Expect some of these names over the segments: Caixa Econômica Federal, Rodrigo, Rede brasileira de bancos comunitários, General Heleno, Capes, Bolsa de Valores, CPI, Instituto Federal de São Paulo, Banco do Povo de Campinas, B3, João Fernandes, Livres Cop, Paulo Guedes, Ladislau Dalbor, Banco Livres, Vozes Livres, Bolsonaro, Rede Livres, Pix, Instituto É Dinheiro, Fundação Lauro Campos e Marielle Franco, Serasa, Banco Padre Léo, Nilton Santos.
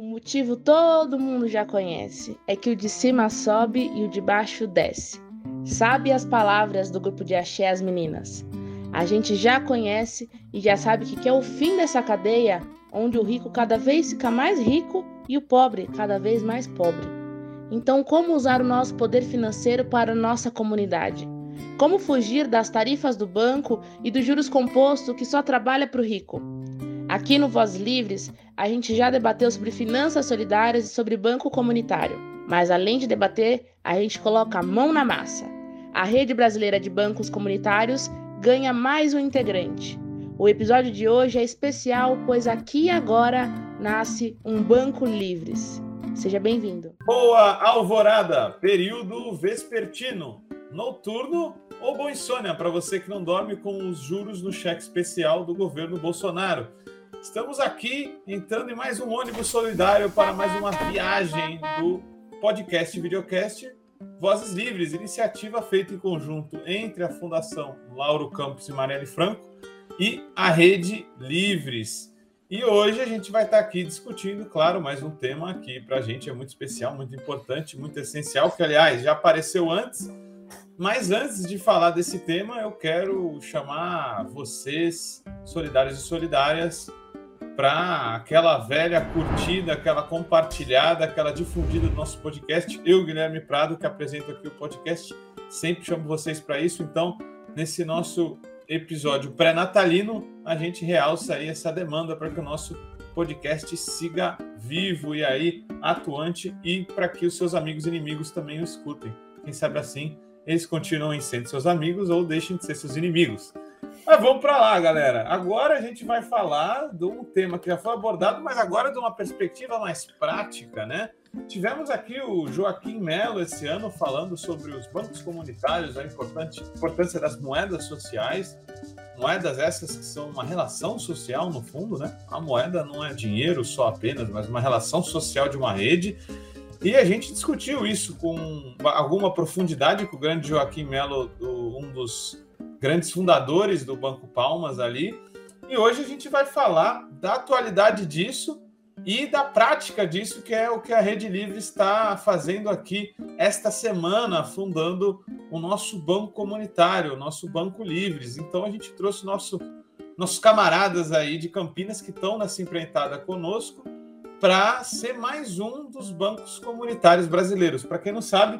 O motivo todo mundo já conhece, é que o de cima sobe e o de baixo desce. Sabe as palavras do Grupo de Axé As Meninas. A gente já conhece e já sabe que é o fim dessa cadeia, onde o rico cada vez fica mais rico e o pobre cada vez mais pobre. Então, como usar o nosso poder financeiro para a nossa comunidade? Como fugir das tarifas do banco e dos juros compostos que só trabalha para o rico? Aqui no Vozes Livres, a gente já debateu sobre finanças solidárias e sobre banco comunitário. Mas além de debater, a gente coloca a mão na massa. A Rede Brasileira de Bancos Comunitários ganha mais um integrante. O episódio de hoje é especial, pois aqui e agora nasce um Banco Livres. Seja bem-vindo. Boa alvorada, período vespertino, noturno ou boinsônia, para você que não dorme com os juros no cheque especial do governo Bolsonaro. Estamos aqui entrando em mais um ônibus solidário para mais uma viagem do podcast e videocast Vozes Livres, iniciativa feita em conjunto entre a Fundação Lauro Campos e Marielle Franco e a Rede Livres. E hoje a gente vai estar aqui discutindo, claro, mais um tema que para a gente é muito especial, muito importante, muito essencial, que aliás já apareceu antes, mas antes de falar desse tema eu quero chamar vocês, solidários e solidárias, para aquela velha curtida, aquela compartilhada, aquela difundida do nosso podcast. Eu, Guilherme Prado, que apresento aqui o podcast, sempre chamo vocês para isso. Então, nesse nosso episódio pré-natalino, a gente realça aí essa demanda para que o nosso podcast siga vivo e aí atuante e para que os seus amigos e inimigos também o escutem. Quem sabe assim, eles continuem sendo seus amigos ou deixem de ser seus inimigos. Mas vamos para lá, galera. Agora a gente vai falar de um tema que já foi abordado, mas agora de uma perspectiva mais prática, né? Tivemos aqui o Joaquim Melo esse ano falando sobre os bancos comunitários, a importância das moedas sociais. Moedas essas que são uma relação social, no fundo, né? A moeda não é dinheiro só apenas, mas uma relação social de uma rede. E a gente discutiu isso com alguma profundidade com o grande Joaquim Melo, um dos grandes fundadores do Banco Palmas ali, e hoje a gente vai falar da atualidade disso e da prática disso, que é o que a Rede Livres está fazendo aqui esta semana, fundando o nosso banco comunitário, o nosso Banco Livres. Então a gente trouxe nossos camaradas aí de Campinas que estão nessa empreitada conosco para ser mais um dos bancos comunitários brasileiros. Para quem não sabe,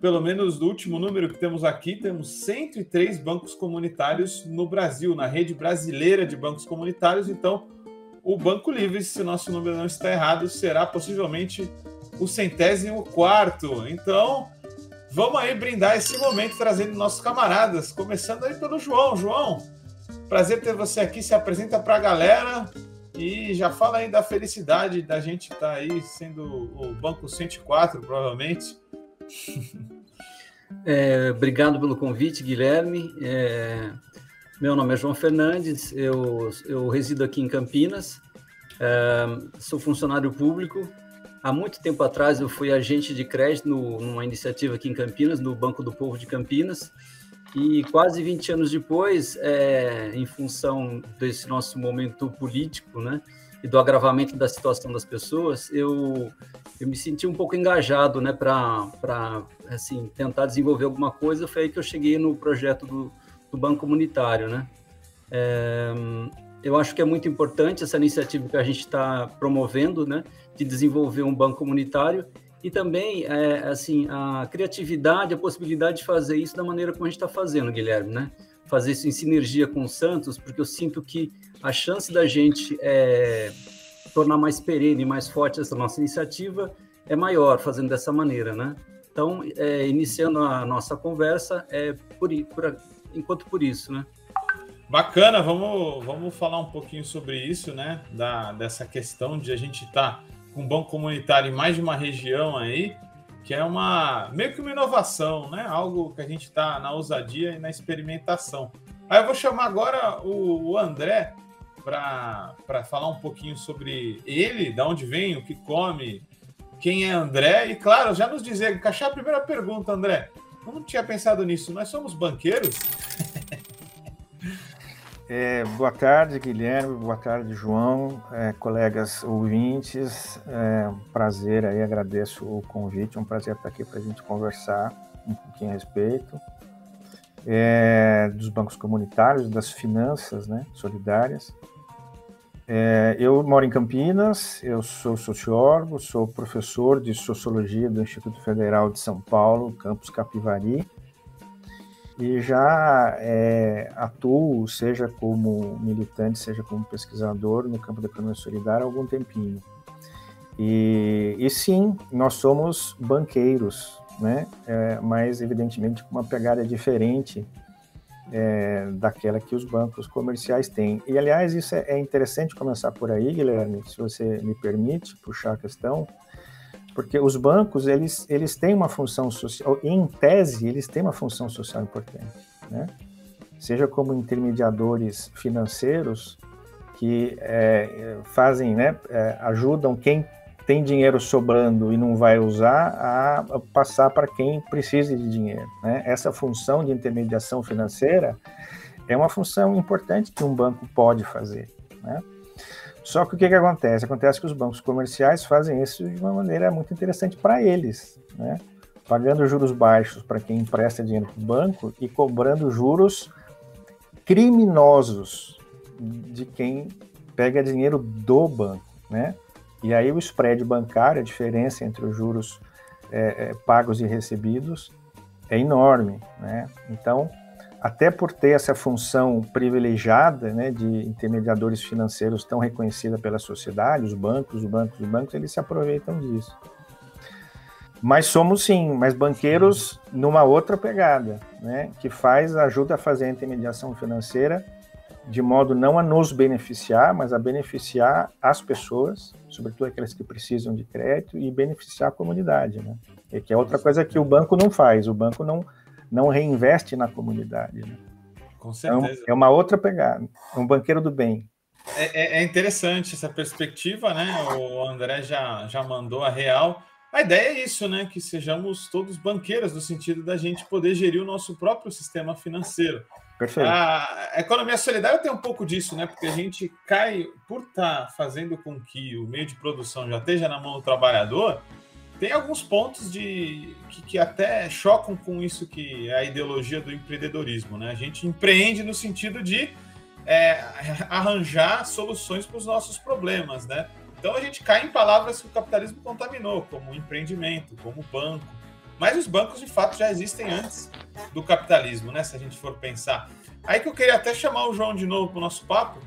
pelo menos do último número que temos aqui, temos 103 bancos comunitários no Brasil, na Rede Brasileira de Bancos Comunitários. Então, o Banco Livres, se o nosso número não está errado, será possivelmente o 104º. Então, vamos aí brindar esse momento trazendo nossos camaradas, começando aí pelo João. João, prazer ter você aqui, se apresenta para a galera e já fala aí da felicidade da gente estar aí sendo o Banco 104, provavelmente. Obrigado pelo convite, Guilherme. Meu nome é João Fernandes, eu resido aqui em Campinas, sou funcionário público. Há muito tempo atrás eu fui agente de crédito numa iniciativa aqui em Campinas, no Banco do Povo de Campinas, e quase 20 anos depois, em função desse nosso momento político, né, e do agravamento da situação das pessoas, eu me senti um pouco engajado, né, para assim, tentar desenvolver alguma coisa. Foi aí que eu cheguei no projeto do Banco Comunitário, né? Eu acho que é muito importante essa iniciativa que a gente está promovendo, né, de desenvolver um banco comunitário e também assim, a criatividade, a possibilidade de fazer isso da maneira como a gente está fazendo, Guilherme, né? Fazer isso em sinergia com o Santos, porque eu sinto que a chance da gente tornar mais perene e mais forte essa nossa iniciativa é maior fazendo dessa maneira, né? Então, iniciando a nossa conversa, por isso, né? Bacana, vamos falar um pouquinho sobre isso, né? Dessa questão de a gente estar com um banco comunitário em mais de uma região aí, que é meio que uma inovação, né? Algo que a gente está na ousadia e na experimentação. Aí eu vou chamar agora o André para falar um pouquinho sobre ele, de onde vem, o que come, quem é André. E claro, já nos dizer, encaixar a primeira pergunta, André. Eu não tinha pensado nisso, nós somos banqueiros? Boa tarde, Guilherme, boa tarde, João, colegas ouvintes, prazer aí, agradeço o convite, é um prazer estar aqui para a gente conversar um pouquinho a respeito dos bancos comunitários, das finanças, né, solidárias. Eu moro em Campinas, eu sou sociólogo, sou professor de Sociologia do Instituto Federal de São Paulo, campus Capivari, e já atuo, seja como militante, seja como pesquisador, no campo da economia solidária há algum tempinho. E sim, nós somos banqueiros, né? Mas evidentemente com uma pegada diferente daquela que os bancos comerciais têm. E, aliás, isso é interessante começar por aí, Guilherme, se você me permite puxar a questão, porque os bancos, eles têm uma função social, em tese, eles têm uma função social importante, né? Seja como intermediadores financeiros que fazem, né, ajudam quem tem dinheiro sobrando e não vai usar a passar para quem precisa de dinheiro, né? Essa função de intermediação financeira é uma função importante que um banco pode fazer, né? Só que o que acontece? Acontece que os bancos comerciais fazem isso de uma maneira muito interessante para eles, né? Pagando juros baixos para quem empresta dinheiro para o banco e cobrando juros criminosos de quem pega dinheiro do banco, né? E aí o spread bancário, a diferença entre os juros pagos e recebidos, é enorme, né? Então, até por ter essa função privilegiada, né, de intermediadores financeiros tão reconhecida pela sociedade, os bancos, eles se aproveitam disso. Mas somos sim, mas banqueiros numa outra pegada, né, que ajuda a fazer a intermediação financeira de modo não a nos beneficiar, mas a beneficiar as pessoas, sobretudo aquelas que precisam de crédito, e beneficiar a comunidade, né? E que é outra coisa que o banco não faz, o banco não reinveste na comunidade, né? Com certeza. Então, é uma outra pegada, um banqueiro do bem. É interessante essa perspectiva, né? O André já mandou a real. A ideia é isso, né? Que sejamos todos banqueiros, no sentido da gente poder gerir o nosso próprio sistema financeiro. Perfeito. A economia solidária tem um pouco disso, né? Porque a gente cai, por estar fazendo com que o meio de produção já esteja na mão do trabalhador. Tem alguns pontos que até chocam com isso que é a ideologia do empreendedorismo, né? A gente empreende no sentido de arranjar soluções para os nossos problemas, né? Então a gente cai em palavras que o capitalismo contaminou, como empreendimento, como banco. Mas os bancos, de fato, já existem antes do capitalismo, né? Se a gente for pensar. Aí que eu queria até chamar o João de novo para o nosso papo.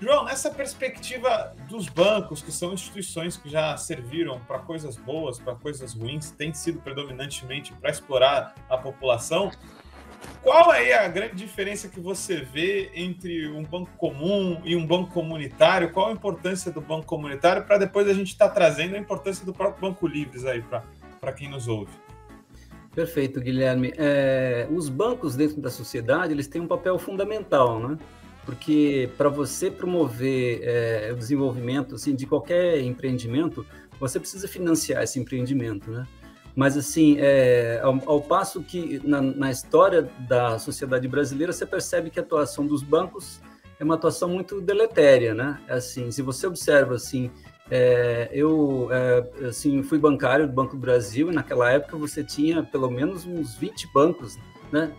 João, nessa perspectiva dos bancos, que são instituições que já serviram para coisas boas, para coisas ruins, tem sido predominantemente para explorar a população, qual é a grande diferença que você vê entre um banco comum e um banco comunitário? Qual a importância do banco comunitário, para depois a gente estar trazendo a importância do próprio Banco Livres aí para quem nos ouve? Perfeito, Guilherme. Os bancos dentro da sociedade, eles têm um papel fundamental, né? Porque para você promover o desenvolvimento assim, de qualquer empreendimento, você precisa financiar esse empreendimento, né? Mas, assim, ao passo que na história da sociedade brasileira, você percebe que a atuação dos bancos é uma atuação muito deletéria, né? Assim, se você observa, assim, eu fui bancário do Banco do Brasil e naquela época você tinha pelo menos uns 20 bancos, né?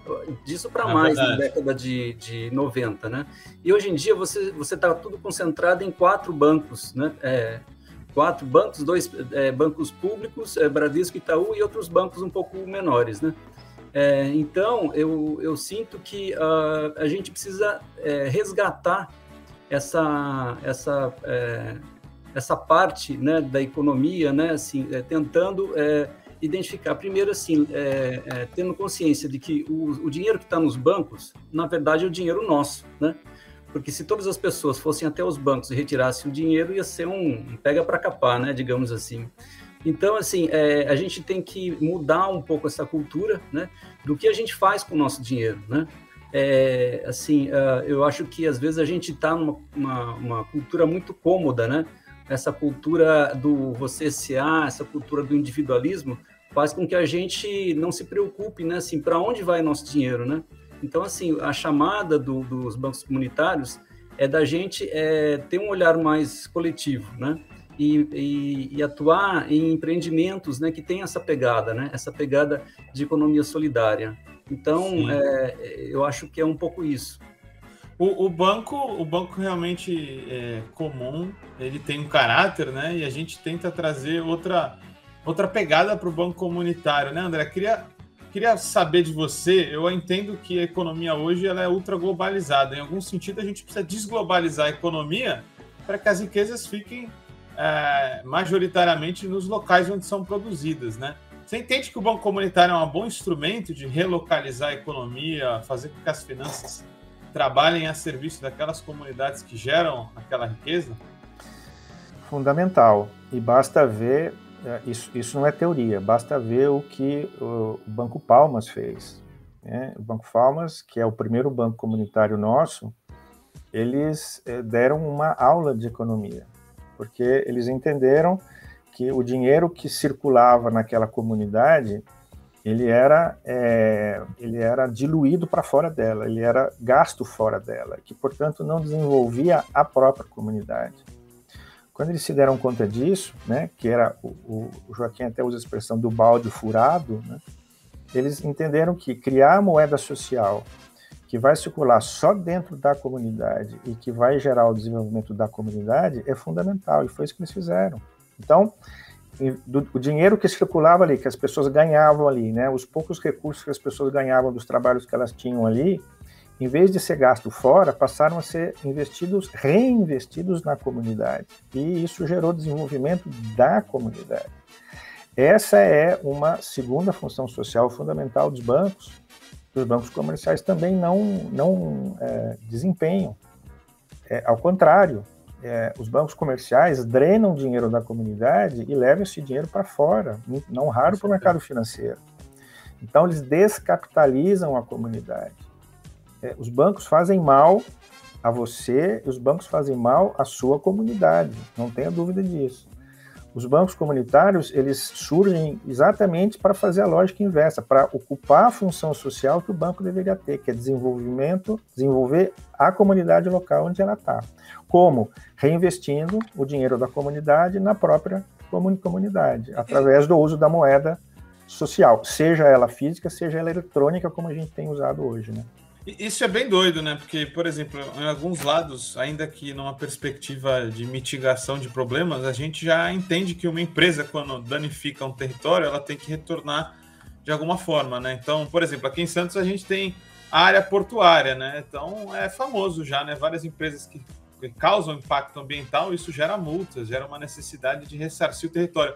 Disso para mais, na década de 90, né? E hoje em dia você está tudo concentrado em 4 bancos, né? 4 bancos, 2 bancos públicos, Bradesco, Itaú e outros bancos um pouco menores, né? Então, eu sinto que a gente precisa resgatar essa parte, né, da economia, né? Assim, tentando... identificar, primeiro assim, tendo consciência de que o dinheiro que está nos bancos, na verdade, é o dinheiro nosso, né? Porque se todas as pessoas fossem até os bancos e retirassem o dinheiro, ia ser um pega para capar, né? Digamos assim. Então, assim, a gente tem que mudar um pouco essa cultura, né? Do que a gente faz com o nosso dinheiro, né? Assim, eu acho que às vezes a gente está numa cultura muito cômoda, né? Essa cultura do você SA, essa cultura do individualismo, faz com que a gente não se preocupe, né? Assim, para onde vai nosso dinheiro, né? Então, assim, a chamada dos bancos comunitários é da gente ter um olhar mais coletivo, né? E atuar em empreendimentos, né, que tem essa pegada, né? Essa pegada de economia solidária. Então, eu acho que é um pouco isso. O banco realmente comum, ele tem um caráter, né? E a gente tenta trazer outra pegada para o banco comunitário, né, André? Queria saber de você. Eu entendo que a economia hoje ela é ultra globalizada. Em algum sentido, a gente precisa desglobalizar a economia para que as riquezas fiquem majoritariamente nos locais onde são produzidas, né? Você entende que o banco comunitário é um bom instrumento de relocalizar a economia, fazer com que as finanças trabalhem a serviço daquelas comunidades que geram aquela riqueza? Fundamental. E basta ver, isso não é teoria, basta ver o que o Banco Palmas fez, né? O Banco Palmas, que é o primeiro banco comunitário nosso, eles deram uma aula de economia, porque eles entenderam que o dinheiro que circulava naquela comunidade ele era diluído para fora dela, ele era gasto fora dela, que, portanto, não desenvolvia a própria comunidade. Quando eles se deram conta disso, né, que era o Joaquim até usa a expressão do balde furado, né, eles entenderam que criar a moeda social que vai circular só dentro da comunidade e que vai gerar o desenvolvimento da comunidade é fundamental, e foi isso que eles fizeram. Então, o dinheiro que circulava ali, que as pessoas ganhavam ali, né, os poucos recursos que as pessoas ganhavam dos trabalhos que elas tinham ali, em vez de ser gasto fora, passaram a ser reinvestidos na comunidade. E isso gerou desenvolvimento da comunidade. Essa é uma segunda função social fundamental dos bancos, que os bancos comerciais também não desempenham. Ao contrário, os bancos comerciais drenam dinheiro da comunidade e levam esse dinheiro para fora, não raro para o mercado financeiro. Então, eles descapitalizam a comunidade. Os bancos fazem mal a você, os bancos fazem mal à sua comunidade, não tenha dúvida disso. Os bancos comunitários, eles surgem exatamente para fazer a lógica inversa, para ocupar a função social que o banco deveria ter, que é desenvolver a comunidade local onde ela está. Como? Reinvestindo o dinheiro da comunidade na própria comunidade, através do uso da moeda social, seja ela física, seja ela eletrônica, como a gente tem usado hoje, né? Isso é bem doido, né? Porque, por exemplo, em alguns lados, ainda que numa perspectiva de mitigação de problemas, a gente já entende que uma empresa, quando danifica um território, ela tem que retornar de alguma forma, né? Então, por exemplo, aqui em Santos a gente tem a área portuária, né? Então, é famoso já, né? Várias empresas que causam impacto ambiental, isso gera multas, gera uma necessidade de ressarcir o território.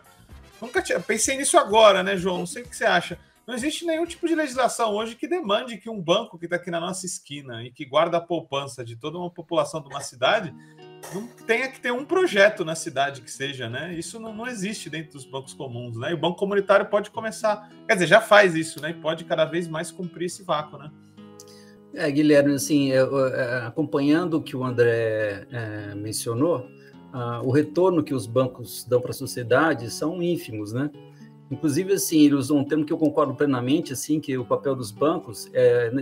Nunca pensei nisso agora, né, João? Não sei o que você acha. Não existe nenhum tipo de legislação hoje que demande que um banco que está aqui na nossa esquina e que guarda a poupança de toda uma população de uma cidade não tenha que ter um projeto na cidade que seja, né? Isso não existe dentro dos bancos comuns, né? E o banco comunitário pode começar, quer dizer, já faz isso, né? E pode cada vez mais cumprir esse vácuo, né? Guilherme, assim, acompanhando o que o André mencionou, o retorno que os bancos dão para a sociedade são ínfimos, né? Inclusive, assim, ele usou um termo que eu concordo plenamente, assim, que o papel dos bancos,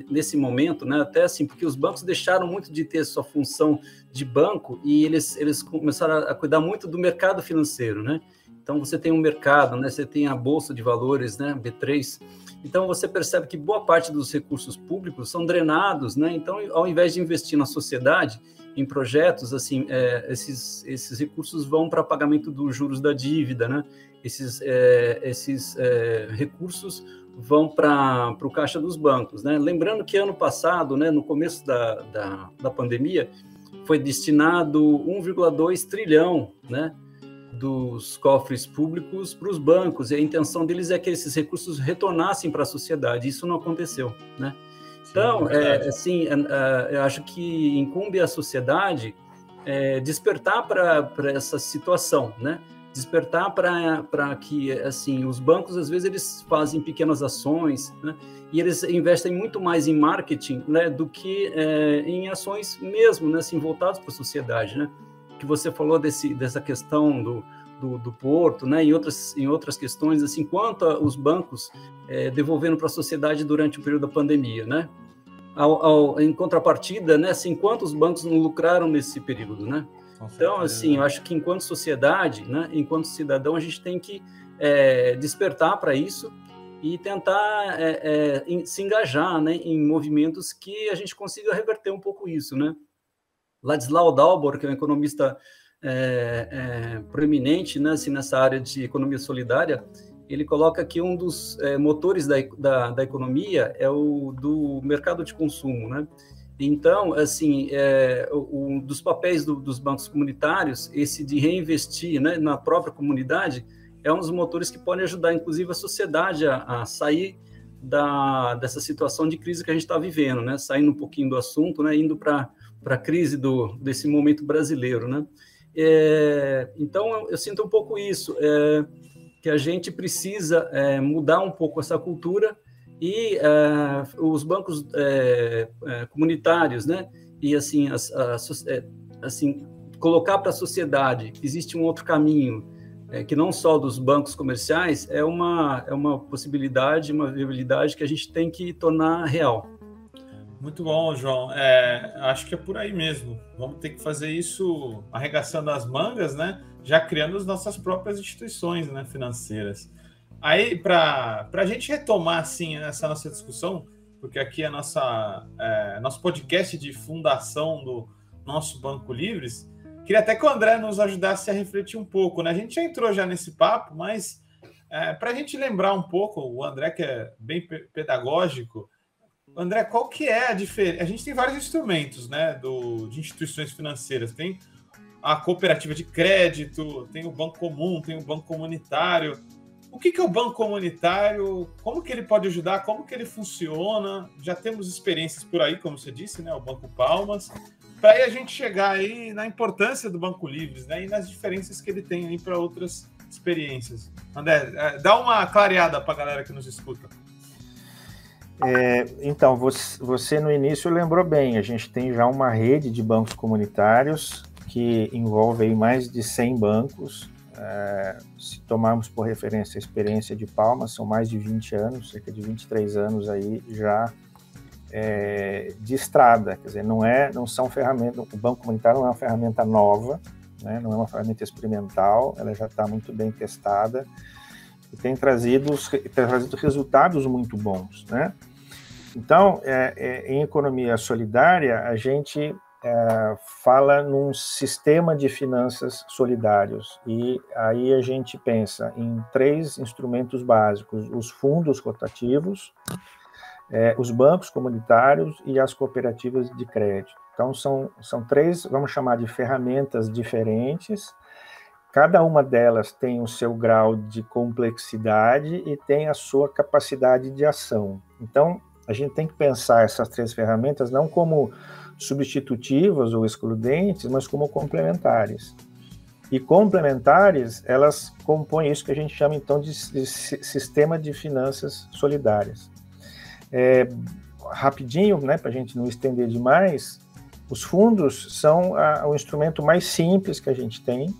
nesse momento, né, até assim, porque os bancos deixaram muito de ter sua função de banco e eles começaram a cuidar muito do mercado financeiro, né? Então, você tem um mercado, né? Você tem a Bolsa de Valores, né? B3. Então, você percebe que boa parte dos recursos públicos são drenados, né? Então, ao invés de investir na sociedade, em projetos, assim, esses recursos vão para pagamento dos juros da dívida, né? Esses recursos vão para o caixa dos bancos, né? Lembrando que ano passado, né, no começo da pandemia, foi destinado 1,2 trilhão, né, dos cofres públicos para os bancos, e a intenção deles é que esses recursos retornassem para a sociedade. Isso não aconteceu, né? Então, assim, eu acho que incumbe à sociedade despertar para essa situação, né? Despertar para que, assim, os bancos, às vezes, eles fazem pequenas ações, né? E eles investem muito mais em marketing, né, do que em ações mesmo, né, assim, voltadas para a sociedade, né? Que você falou dessa questão do porto, né, e em outras questões, assim, quanto aos bancos devolvendo para a sociedade durante o período da pandemia, né? em contrapartida, né, assim, quantos bancos não lucraram nesse período, né? Então, assim, eu acho que enquanto sociedade, né, enquanto cidadão, a gente tem que despertar para isso e tentar se engajar, né, em movimentos que a gente consiga reverter um pouco isso, né? Ladislau Dalbor, que é um economista proeminente, né, assim, nessa área de economia solidária, ele coloca que um dos motores da economia é o do mercado de consumo, né? Então, assim, um dos papéis dos bancos comunitários, esse de reinvestir, né, na própria comunidade, é um dos motores que podem ajudar, inclusive, a sociedade a sair dessa situação de crise que a gente está vivendo, né? Saindo um pouquinho do assunto, né? Indo para a crise desse momento brasileiro, né? Então, eu sinto um pouco isso, que a gente precisa mudar um pouco essa cultura e os bancos comunitários, né? E, assim, assim colocar para a sociedade que existe um outro caminho, que não só dos bancos comerciais, é uma possibilidade, uma viabilidade que a gente tem que tornar real. Muito bom, João. Acho que é por aí mesmo. Vamos ter que fazer isso arregaçando as mangas, né? Já criando as nossas próprias instituições, né, financeiras. Aí, para a gente retomar, assim, essa nossa discussão, porque aqui é nosso podcast de fundação do nosso Banco Livres, queria até que o André nos ajudasse a refletir um pouco, né? A gente já entrou já nesse papo, mas para a gente lembrar um pouco, o André, que é bem pedagógico, André, qual que é a diferença? A gente tem vários instrumentos, né, de instituições financeiras. Tem a cooperativa de crédito, tem o banco comum, tem o banco comunitário. O que é o banco comunitário? Como que ele pode ajudar? Como que ele funciona? Já temos experiências por aí, como você disse, né? O Banco Palmas. Para aí a gente chegar aí na importância do Banco Livres, né, e nas diferenças que ele tem aí para outras experiências. André, dá uma clareada para a galera que nos escuta. Então, você no início lembrou bem, a gente tem já uma rede de bancos comunitários que envolve aí mais de 100 bancos. Se tomarmos por referência a experiência de Palmas, são mais de 20 anos, cerca de 23 anos aí já de estrada, quer dizer, não são ferramentas, o banco comunitário não é uma ferramenta nova, né, não é uma ferramenta experimental, ela já está muito bem testada e tem trazido resultados muito bons, né? Então, em economia solidária, a gente fala num sistema de finanças solidários, e aí a gente pensa em 3 instrumentos básicos: os fundos rotativos, os bancos comunitários e as cooperativas de crédito. Então, são 3, vamos chamar de ferramentas diferentes. Cada uma delas tem o seu grau de complexidade e tem a sua capacidade de ação. Então, a gente tem que pensar essas 3 ferramentas não como substitutivas ou excludentes, mas como complementares. E complementares, elas compõem isso que a gente chama, então, de sistema de finanças solidárias. Rapidinho, né, para a gente não estender demais, os fundos são o instrumento mais simples que a gente tem,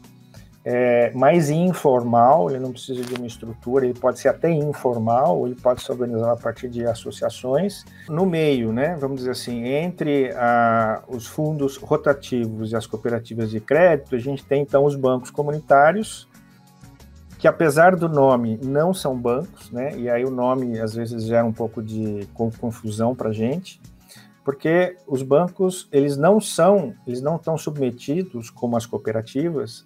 mais informal, ele não precisa de uma estrutura, ele pode ser até informal, ele pode se organizar a partir de associações. No meio, né, vamos dizer assim, entre os fundos rotativos e as cooperativas de crédito, a gente tem, então, os bancos comunitários, que apesar do nome não são bancos, né? E aí o nome às vezes gera um pouco de confusão para a gente, porque os bancos eles não estão submetidos, como as cooperativas,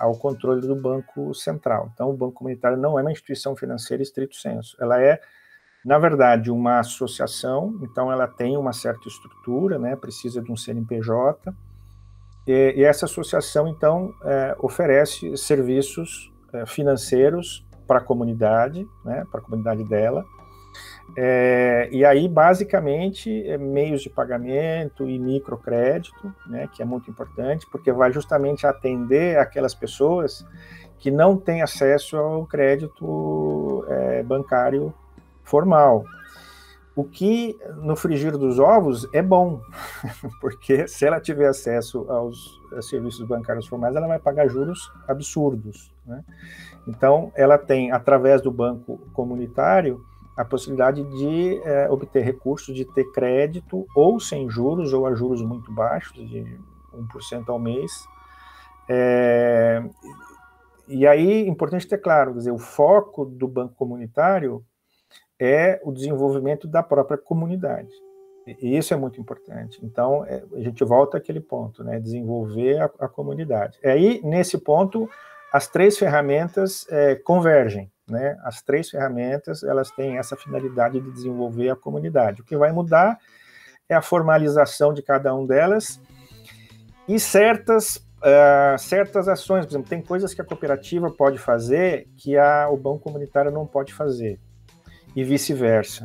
ao controle do Banco Central. Então, o Banco Comunitário não é uma instituição financeira stricto sensu, ela é, na verdade, uma associação, então ela tem uma certa estrutura, né? Precisa de um CNPJ, e essa associação, então, oferece serviços financeiros para a comunidade, né, para a comunidade dela. E aí, basicamente, meios de pagamento e microcrédito, né, que é muito importante, porque vai justamente atender aquelas pessoas que não têm acesso ao crédito bancário formal. O que, no frigir dos ovos, é bom, porque se ela tiver acesso aos serviços bancários formais, ela vai pagar juros absurdos, né? Então, ela tem, através do banco comunitário, a possibilidade de obter recursos, de ter crédito ou sem juros, ou a juros muito baixos, de 1% ao mês. E aí, importante ter claro, quer dizer, o foco do banco comunitário é o desenvolvimento da própria comunidade. E isso é muito importante. Então, a gente volta àquele ponto, né? Desenvolver a comunidade. E aí, nesse ponto, as três ferramentas convergem, né? As três ferramentas, elas têm essa finalidade de desenvolver a comunidade. O que vai mudar é a formalização de cada um delas e certas ações. Por exemplo, tem coisas que a cooperativa pode fazer que o banco comunitário não pode fazer, e vice-versa.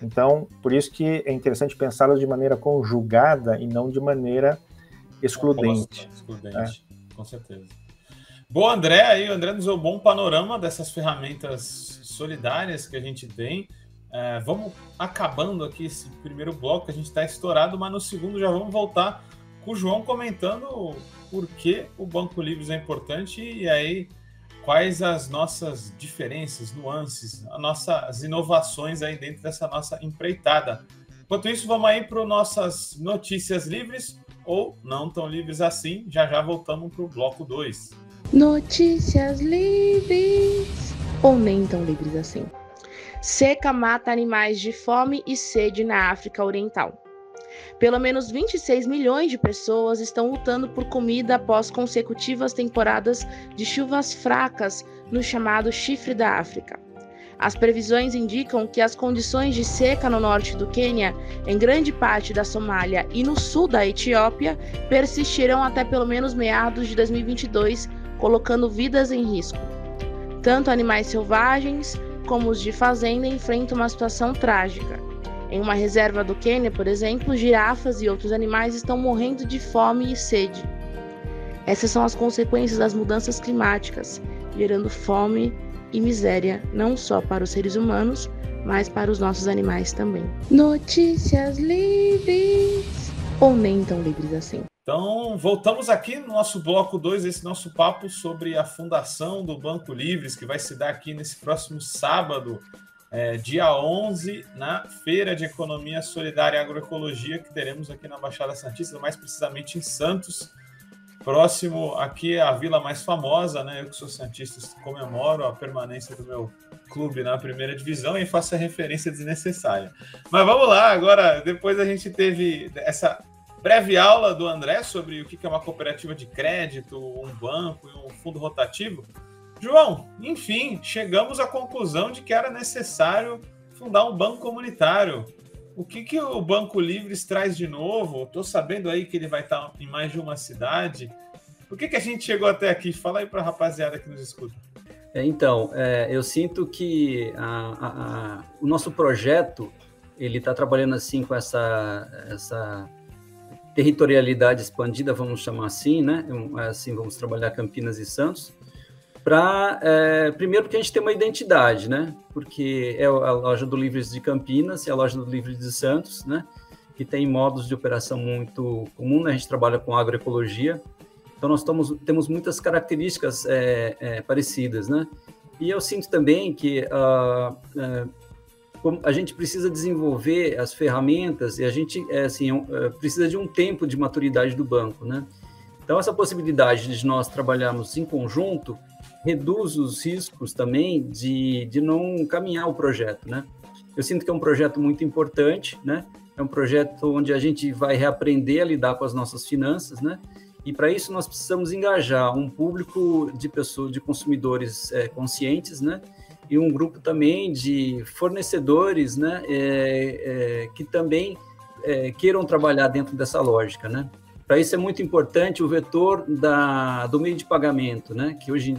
Então, por isso que é interessante pensá-las de maneira conjugada e não de maneira excludente. Excludente, com certeza. Bom, André, aí o André nos deu um bom panorama dessas ferramentas solidárias que a gente tem. Vamos acabando aqui esse primeiro bloco, que a gente está estourado, mas no segundo já vamos voltar com o João comentando por que o Banco Livres é importante e aí quais as nossas diferenças, nuances, as inovações aí dentro dessa nossa empreitada. Enquanto isso, vamos aí para nossas notícias livres, ou não tão livres assim, já voltamos para o bloco 2. Notícias livres, ou nem tão livres assim. Seca mata animais de fome e sede na África Oriental. Pelo menos 26 milhões de pessoas estão lutando por comida após consecutivas temporadas de chuvas fracas no chamado Chifre da África. As previsões indicam que as condições de seca no norte do Quênia, em grande parte da Somália e no sul da Etiópia persistirão até pelo menos meados de 2022, colocando vidas em risco. Tanto animais selvagens como os de fazenda enfrentam uma situação trágica. Em uma reserva do Quênia, por exemplo, girafas e outros animais estão morrendo de fome e sede. Essas são as consequências das mudanças climáticas, gerando fome e miséria, não só para os seres humanos, mas para os nossos animais também. Notícias livres, ou nem tão livres assim. Então, voltamos aqui no nosso bloco 2, esse nosso papo sobre a fundação do Banco Livres, que vai se dar aqui nesse próximo sábado, dia 11, na Feira de Economia Solidária e Agroecologia, que teremos aqui na Baixada Santista, mais precisamente em Santos, próximo aqui à vila mais famosa, né? Eu que sou santista comemoro a permanência do meu clube na primeira divisão e faço a referência desnecessária. Mas vamos lá, agora, depois a gente teve essa breve aula do André sobre o que é uma cooperativa de crédito, um banco e um fundo rotativo. João, enfim, chegamos à conclusão de que era necessário fundar um banco comunitário. O que o Banco Livres traz de novo? Estou sabendo aí que ele vai estar em mais de uma cidade. Por que a gente chegou até aqui? Fala aí para a rapaziada que nos escuta. Eu sinto que o nosso projeto ele está trabalhando assim com essa territorialidade expandida, vamos chamar assim, né? Assim vamos trabalhar Campinas e Santos. Primeiro porque a gente tem uma identidade, né? Porque é a loja do Livres de Campinas e a loja do Livres de Santos, né? Que tem modos de operação muito comum, né? A gente trabalha com agroecologia, então nós temos muitas características parecidas, né? E eu sinto também que a gente precisa desenvolver as ferramentas e a gente precisa de um tempo de maturidade do banco, né? Então essa possibilidade de nós trabalharmos em conjunto reduz os riscos também de não caminhar o projeto, né? Eu sinto que é um projeto muito importante, né? É um projeto onde a gente vai reaprender a lidar com as nossas finanças, né? E para isso nós precisamos engajar um público de consumidores conscientes, né? E um grupo também de fornecedores, né? Que também queiram trabalhar dentro dessa lógica, né? Para isso é muito importante o vetor do meio de pagamento, né? Que hoje em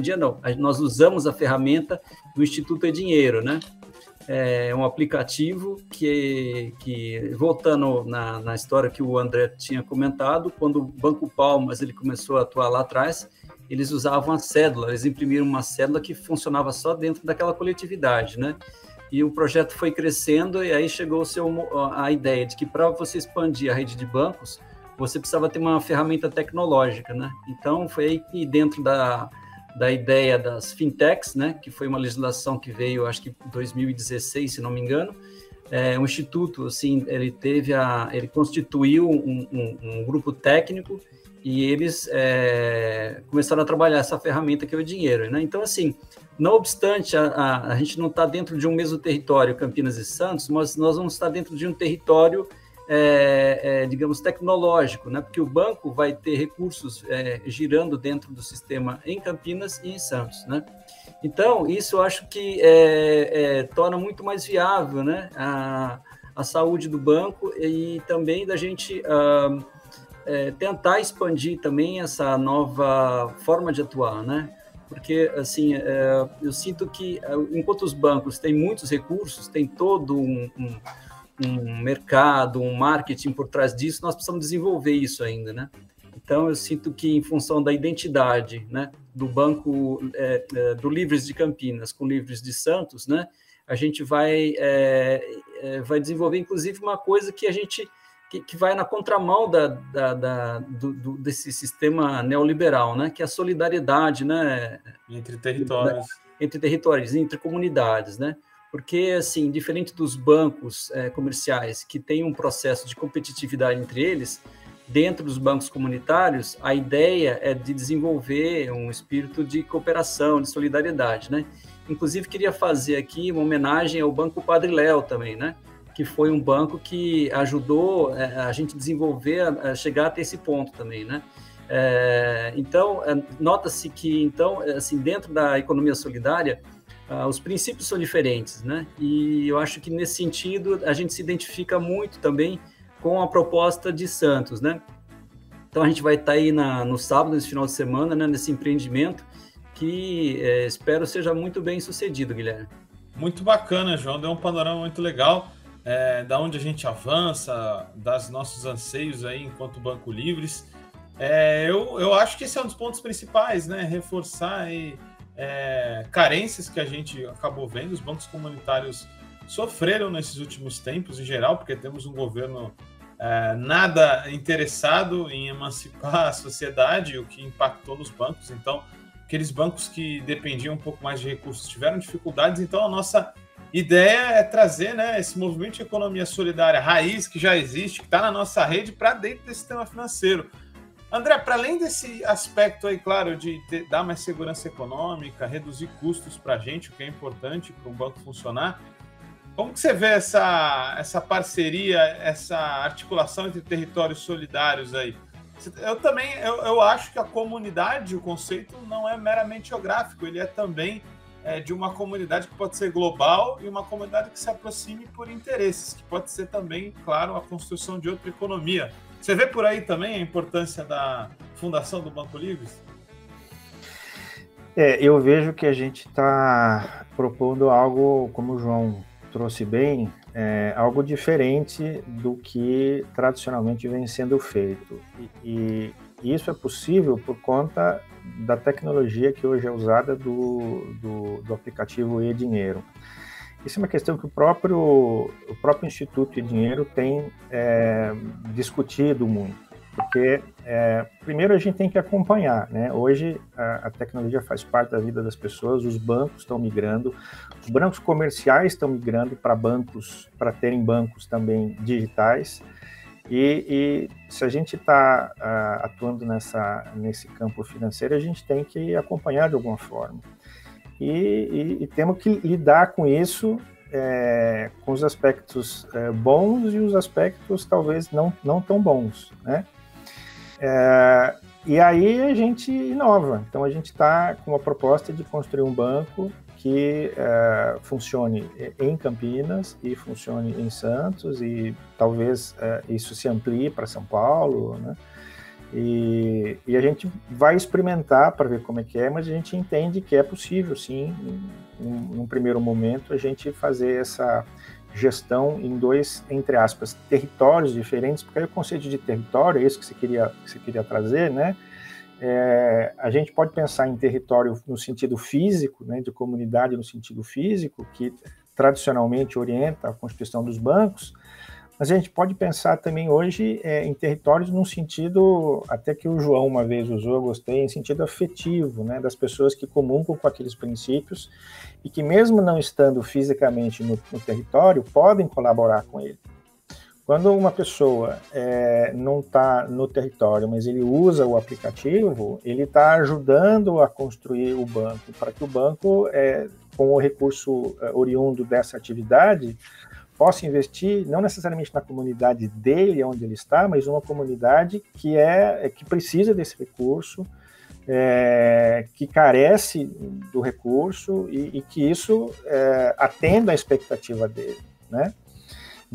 dia nós usamos a ferramenta do Instituto É Dinheiro, né? É um aplicativo que voltando na história que o André tinha comentado, quando o Banco Palmas ele começou a atuar lá atrás, eles usavam a cédula, eles imprimiram uma cédula que funcionava só dentro daquela coletividade, né? E o projeto foi crescendo e aí chegou a ideia de que para você expandir a rede de bancos, você precisava ter uma ferramenta tecnológica, né? Então, foi aí que dentro da da ideia das fintechs, né, que foi uma legislação que veio, acho que em 2016, se não me engano. O Instituto, assim, ele constituiu um grupo técnico e eles começaram a trabalhar essa ferramenta que é o dinheiro, né? Então, assim, não obstante a gente não está dentro de um mesmo território, Campinas e Santos, mas nós vamos estar dentro de um território, digamos, tecnológico, né? Porque o banco vai ter recursos girando dentro do sistema em Campinas e em Santos, né? Então, isso eu acho que torna muito mais viável, né, a saúde do banco e também da gente tentar expandir também essa nova forma de atuar, né? Porque, assim, eu sinto que, enquanto os bancos têm muitos recursos, tem todo um mercado, um marketing por trás disso, nós precisamos desenvolver isso ainda, né? Então, eu sinto que, em função da identidade, né, do banco, do Livres de Campinas com Livres de Santos, né, a gente vai desenvolver, inclusive, uma coisa que a gente que vai na contramão desse sistema neoliberal, né, que é a solidariedade, né, entre territórios, entre comunidades, né? Porque, assim, diferente dos bancos comerciais, que tem um processo de competitividade entre eles, dentro dos bancos comunitários, a ideia é de desenvolver um espírito de cooperação, de solidariedade, né? Inclusive, queria fazer aqui uma homenagem ao Banco Padre Léo também, né? Que foi um banco que ajudou a gente desenvolver, a chegar até esse ponto também, né? Então, nota-se que, então, assim, dentro da economia solidária, os princípios são diferentes, né? E eu acho que, nesse sentido, a gente se identifica muito também com a proposta de Santos, né? Então, a gente vai estar aí no sábado, nesse final de semana, né, nesse empreendimento, que espero seja muito bem sucedido, Guilherme. Muito bacana, João. Deu um panorama muito legal da onde a gente avança, das nossos anseios aí enquanto Banco Livres. Eu acho que esse é um dos pontos principais, né? Reforçar aí, carências que a gente acabou vendo, os bancos comunitários sofreram nesses últimos tempos em geral, porque temos um governo nada interessado em emancipar a sociedade, o que impactou nos bancos. Então, aqueles bancos que dependiam um pouco mais de recursos tiveram dificuldades. Então, a nossa ideia é trazer, né, esse movimento de economia solidária raiz que já existe, que está na nossa rede, para dentro do sistema financeiro. André, para além desse aspecto aí, claro, de dar mais segurança econômica, reduzir custos para a gente, o que é importante para um banco funcionar, como que você vê essa parceria, essa articulação entre territórios solidários aí? Eu também, eu acho que a comunidade, o conceito, não é meramente geográfico, ele é também de uma comunidade que pode ser global e uma comunidade que se aproxime por interesses, que pode ser também, claro, a construção de outra economia. Você vê por aí também a importância da fundação do Banco Livres? Eu vejo que a gente está propondo algo, como o João trouxe bem, algo diferente do que tradicionalmente vem sendo feito. E isso é possível por conta da tecnologia que hoje é usada do aplicativo E Dinheiro. Isso é uma questão que o próprio Instituto É Dinheiro tem discutido muito, porque primeiro a gente tem que acompanhar, né? Hoje a tecnologia faz parte da vida das pessoas, os bancos estão migrando, os bancos comerciais estão migrando para terem bancos também digitais, e se a gente está atuando nesse campo financeiro, a gente tem que acompanhar de alguma forma, e temos que lidar com isso, com os aspectos bons e os aspectos talvez não tão bons, né? E aí a gente inova. Então a gente está com uma proposta de construir um banco que funcione em Campinas e funcione em Santos e talvez isso se amplie para São Paulo, né? E a gente vai experimentar para ver como é que é, mas a gente entende que é possível, sim, num primeiro momento, a gente fazer essa gestão em dois, entre aspas, territórios diferentes, porque aí o conceito de território, é isso que você queria trazer, né? A gente pode pensar em território no sentido físico, né, de comunidade no sentido físico, que tradicionalmente orienta a constituição dos bancos, Mas a gente pode pensar também hoje em territórios num sentido, até que o João uma vez usou, eu gostei, em sentido afetivo, né, das pessoas que comungam com aqueles princípios e que mesmo não estando fisicamente no território, podem colaborar com ele. Quando uma pessoa não está no território, mas ele usa o aplicativo, ele está ajudando a construir o banco, para que o banco, com o recurso oriundo dessa atividade, possa investir não necessariamente na comunidade dele, onde ele está, mas uma comunidade que precisa desse recurso, que carece do recurso e que isso atenda à expectativa dele, né?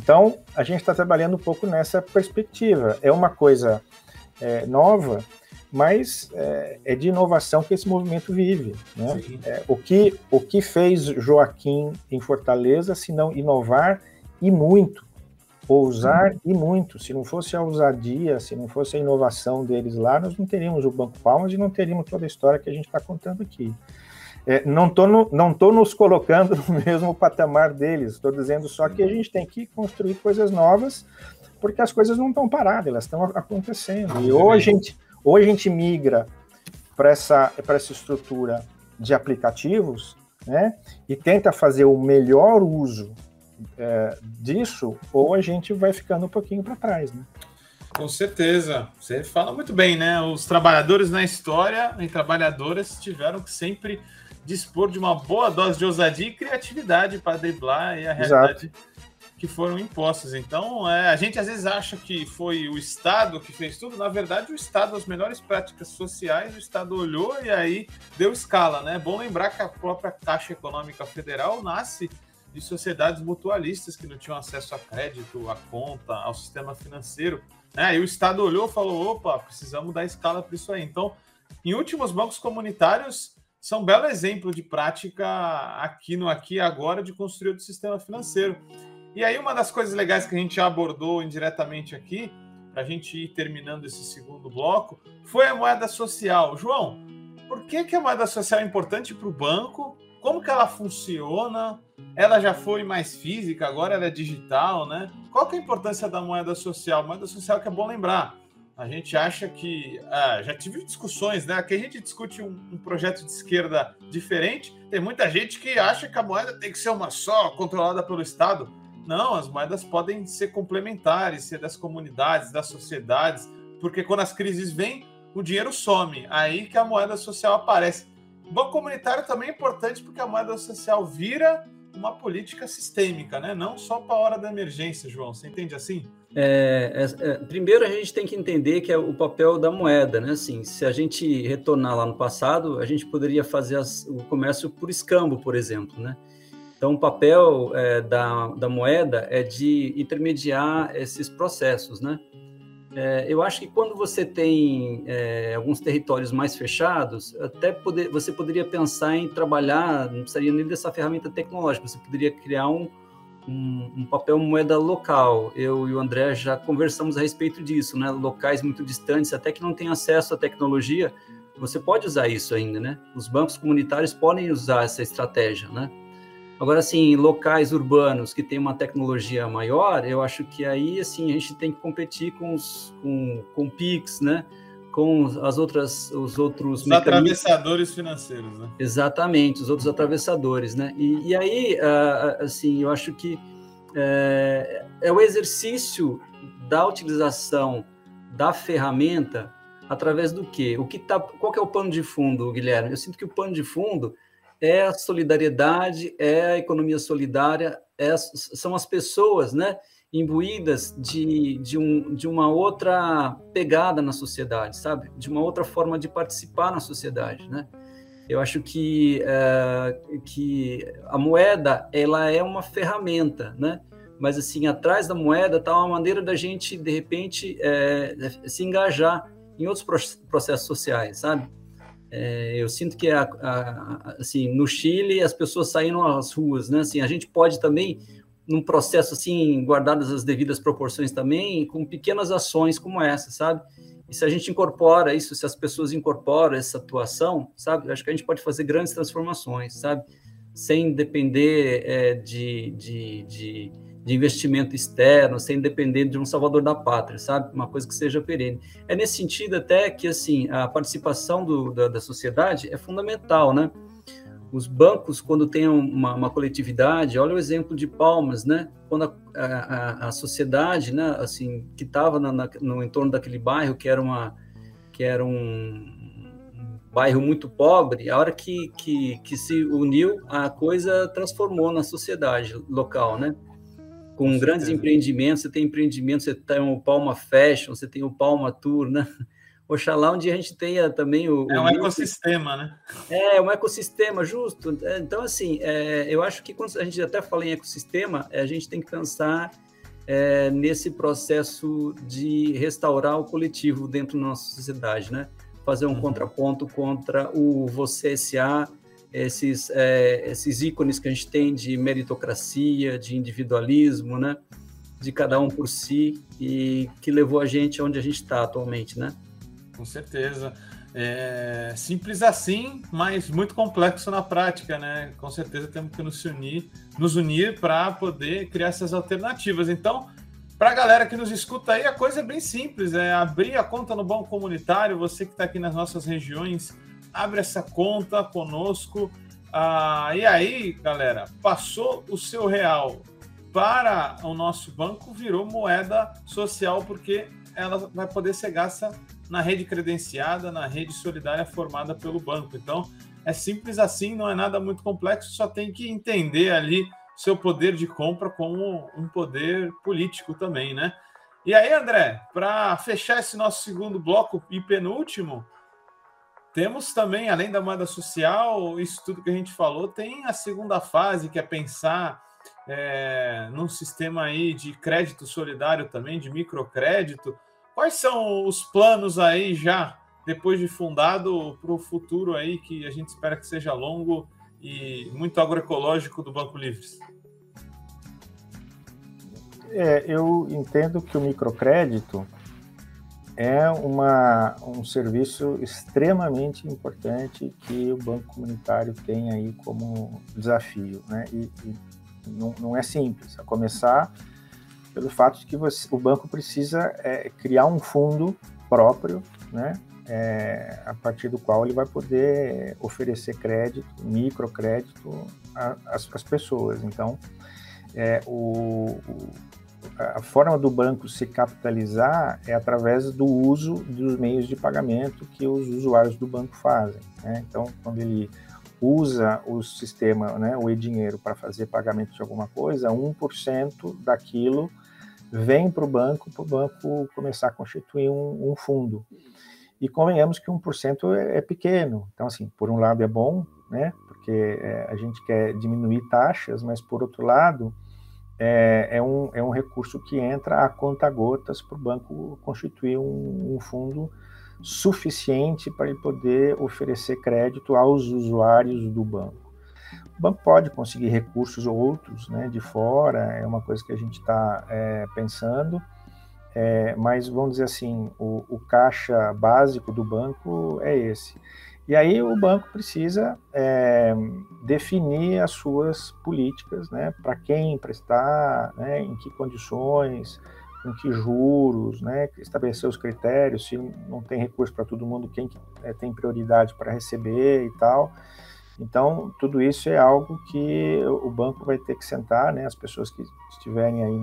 Então, a gente está trabalhando um pouco nessa perspectiva. É uma coisa nova, mas é de inovação que esse movimento vive, né? O que fez Joaquim em Fortaleza, se não inovar e muito, ousar e muito? Se não fosse a ousadia, se não fosse a inovação deles lá, nós não teríamos o Banco Palmas e não teríamos toda a história que a gente está contando aqui. Não estou nos colocando no mesmo patamar deles, estou dizendo só que a gente tem que construir coisas novas, porque as coisas não estão paradas, elas estão acontecendo. E ou a gente migra para essa estrutura de aplicativos, né, e tenta fazer o melhor uso disso, ou a gente vai ficando um pouquinho para trás, né? Com certeza, você fala muito bem, né? Os trabalhadores na história e trabalhadoras tiveram que sempre dispor de uma boa dose de ousadia e criatividade para driblar a realidade que foram impostas. Então, a gente às vezes acha que foi o Estado que fez tudo. Na verdade, o Estado, as melhores práticas sociais, o Estado olhou e aí deu escala, né? É bom lembrar que a própria Caixa Econômica Federal nasce de sociedades mutualistas que não tinham acesso a crédito, a conta, ao sistema financeiro. E o Estado olhou e falou, opa, precisamos dar escala para isso aí. Então, em último, os bancos comunitários são um belo exemplo de prática aqui no Aqui e Agora de construir o sistema financeiro. E aí uma das coisas legais que a gente abordou indiretamente aqui, para a gente ir terminando esse segundo bloco, foi a moeda social. João, por que a moeda social é importante para o banco? Como que ela funciona? Ela já foi mais física, agora ela é digital, né? Qual que é a importância da moeda social? Moeda social que é bom lembrar. A gente acha que... já tive discussões, né? Aqui a gente discute um projeto de esquerda diferente. Tem muita gente que acha que a moeda tem que ser uma só, controlada pelo Estado. Não, as moedas podem ser complementares, ser das comunidades, das sociedades, porque quando as crises vêm, o dinheiro some. Aí que a moeda social aparece. O banco comunitário também é importante porque a moeda social vira uma política sistêmica, né? Não só para a hora da emergência, João. Você entende assim? Primeiro, a gente tem que entender que é o papel da moeda, né? Assim, se a gente retornar lá no passado, a gente poderia fazer o comércio por escambo, por exemplo, né? Então, o papel da moeda é de intermediar esses processos, né? Eu acho que quando você tem alguns territórios mais fechados, até você poderia pensar em trabalhar, não precisaria nem dessa ferramenta tecnológica, você poderia criar um papel moeda local. Eu e o André já conversamos a respeito disso, né? Locais muito distantes, até que não tem acesso à tecnologia, você pode usar isso ainda, né? Os bancos comunitários podem usar essa estratégia, né? Agora, assim, locais urbanos que têm uma tecnologia maior, eu acho que aí, assim, a gente tem que competir com o Pix, né? Com os outros mecanismos. Atravessadores financeiros, né? Exatamente, os outros atravessadores, né? E aí, assim, eu acho que é o exercício da utilização da ferramenta através do quê? Qual que é o pano de fundo, Guilherme? Eu sinto que o pano de fundo é a solidariedade, é a economia solidária, são as pessoas, né, imbuídas de uma outra pegada na sociedade, sabe? De uma outra forma de participar na sociedade, né? Eu acho que a moeda, ela é uma ferramenta, né? Mas, assim, atrás da moeda está uma maneira da gente, de repente, se engajar em outros processos sociais, sabe? Eu sinto que assim, no Chile as pessoas saíram às ruas, né? Assim, a gente pode também, num processo assim, guardadas as devidas proporções também, com pequenas ações como essa, sabe? E se a gente incorpora isso, se as pessoas incorporam essa atuação, sabe? Acho que a gente pode fazer grandes transformações, sabe? Sem depender de investimento externo, ser independente de um salvador da pátria, sabe? Uma coisa que seja perene. É nesse sentido até que, assim, a participação da sociedade é fundamental, né? Os bancos, quando tem uma coletividade, olha o exemplo de Palmas, né? Quando a sociedade, né, assim, que estava no entorno daquele bairro, que era um bairro muito pobre, a hora que se uniu, a coisa transformou na sociedade local, né? Com grandes empreendimentos, você tem empreendimentos, você tem o Palma Fashion, você tem o Palma Tour, né? Oxalá um dia a gente tenha também o... É um ecossistema, né? É, um ecossistema, justo. Então, assim, eu acho que quando a gente até fala em ecossistema, a gente tem que pensar nesse processo de restaurar o coletivo dentro da nossa sociedade, né? Fazer um contraponto contra o você S.A., esses ícones que a gente tem de meritocracia, de individualismo, né? De cada um por si, e que levou a gente aonde a gente está atualmente, né? Com certeza. É simples assim, mas muito complexo na prática, né? Com certeza temos que nos unir para poder criar essas alternativas. Então, para a galera que nos escuta aí, a coisa é bem simples, é abrir a conta no Banco Comunitário. Você que está aqui nas nossas regiões, abre essa conta conosco. E aí, galera, passou o seu real para o nosso banco, virou moeda social, porque ela vai poder ser gasta na rede credenciada, na rede solidária formada pelo banco. Então, é simples assim, não é nada muito complexo, só tem que entender ali seu poder de compra como um poder político também, né? E aí, André, para fechar esse nosso segundo bloco e penúltimo, temos também, além da moeda social, isso tudo que a gente falou, tem a segunda fase, que é pensar num sistema aí de crédito solidário também, de microcrédito. Quais são os planos aí já, depois de fundado, para o futuro aí, que a gente espera que seja longo e muito agroecológico, do Banco Livres? Eu entendo que o microcrédito é um serviço extremamente importante que o Banco Comunitário tem aí como desafio, né? E não é simples, a começar pelo fato de que o banco precisa criar um fundo próprio, né, a partir do qual ele vai poder oferecer crédito, microcrédito às pessoas. Então, a forma do banco se capitalizar é através do uso dos meios de pagamento que os usuários do banco fazem, né? Então, quando ele usa o sistema, né, o e-dinheiro, para fazer pagamento de alguma coisa, 1% daquilo vem para o banco começar a constituir um fundo. E convenhamos que 1% é pequeno. Então, assim, por um lado é bom, né, porque a gente quer diminuir taxas, mas, por outro lado, é um recurso que entra a conta-gotas para o banco constituir um fundo suficiente para ele poder oferecer crédito aos usuários do banco. O banco pode conseguir recursos outros, né, de fora, é uma coisa que a gente está pensando, mas, vamos dizer assim, o caixa básico do banco é esse. E aí o banco precisa definir as suas políticas, né, para quem emprestar, né, em que condições, com que juros, né, estabelecer os critérios, se não tem recurso para todo mundo, quem tem prioridade para receber e tal. Então, tudo isso é algo que o banco vai ter que sentar, né, as pessoas que estiverem aí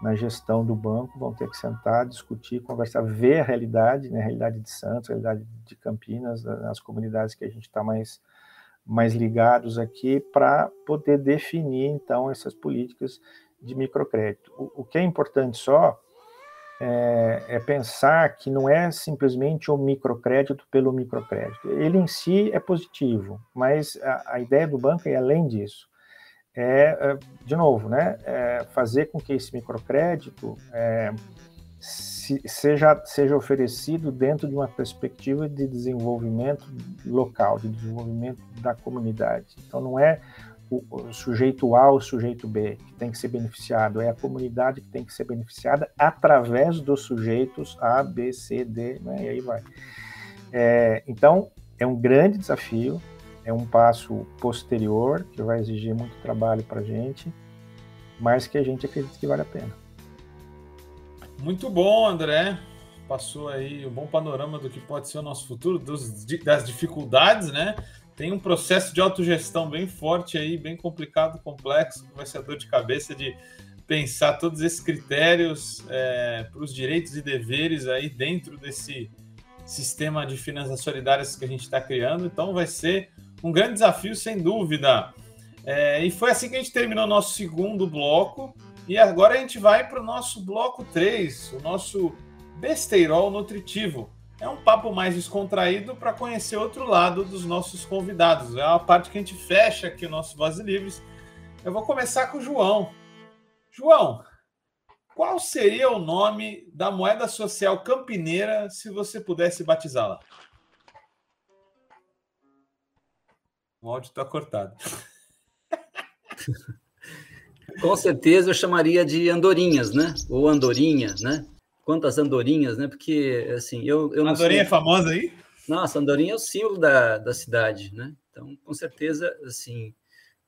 na gestão do banco vão ter que sentar, discutir, conversar, ver a realidade, né, a realidade de Santos, a realidade de Campinas, as comunidades que a gente está mais ligados aqui, para poder definir, então, essas políticas de microcrédito. O que é importante só é pensar que não é simplesmente o microcrédito pelo microcrédito. Ele em si é positivo, mas a ideia do banco é além disso. De novo, né, fazer com que esse microcrédito seja oferecido dentro de uma perspectiva de desenvolvimento local, de desenvolvimento da comunidade. Então, não é o sujeito A ou o sujeito B que tem que ser beneficiado, é a comunidade que tem que ser beneficiada através dos sujeitos A, B, C, D, né? E aí vai. Então, é um grande desafio, é um passo posterior que vai exigir muito trabalho para a gente, mas que a gente acredita que vale a pena. Muito bom, André. Passou aí um bom panorama do que pode ser o nosso futuro, das dificuldades, né? Tem um processo de autogestão bem forte aí, bem complicado, complexo, que vai ser a dor de cabeça de pensar todos esses critérios para os direitos e deveres aí dentro desse sistema de finanças solidárias que a gente está criando. Então vai ser um grande desafio, sem dúvida. E foi assim que a gente terminou o nosso segundo bloco. E agora a gente vai para o nosso bloco 3, o nosso besteirol nutritivo. É um papo mais descontraído para conhecer outro lado dos nossos convidados. É a parte que a gente fecha aqui o nosso Vozes Livres. Eu vou começar com o João. João, qual seria o nome da moeda social campineira se você pudesse batizá-la? O áudio está cortado. Com certeza eu chamaria de andorinhas, né? Ou andorinha, né? Quantas andorinhas, né? Porque, assim, eu não sei... Andorinha é famosa aí? Nossa, andorinha é o símbolo da cidade, né? Então, com certeza, assim...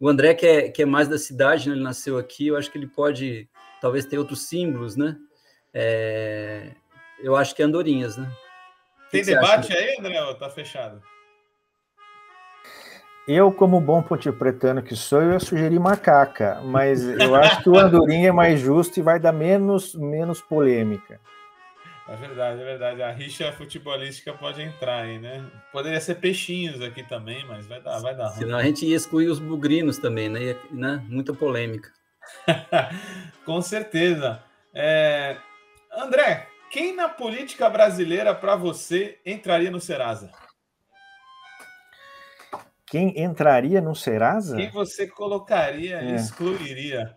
O André, que é mais da cidade, né? Ele nasceu aqui, eu acho que ele pode, talvez, ter outros símbolos, né? Eu acho que é andorinhas, né? Tem debate aí, André? Ou tá fechado? Eu, como bom ponte-pretano que sou, eu ia sugerir macaca, mas eu acho que o andorinha é mais justo e vai dar menos polêmica. É verdade, é verdade. A rixa futebolística pode entrar aí, né? Poderia ser peixinhos aqui também, mas vai dar. Senão a gente ia excluir os bugrinos também, né? Muita polêmica. Com certeza. André, quem na política brasileira, para você, entraria no Serasa? Quem entraria no Serasa? Quem você colocaria e excluiria?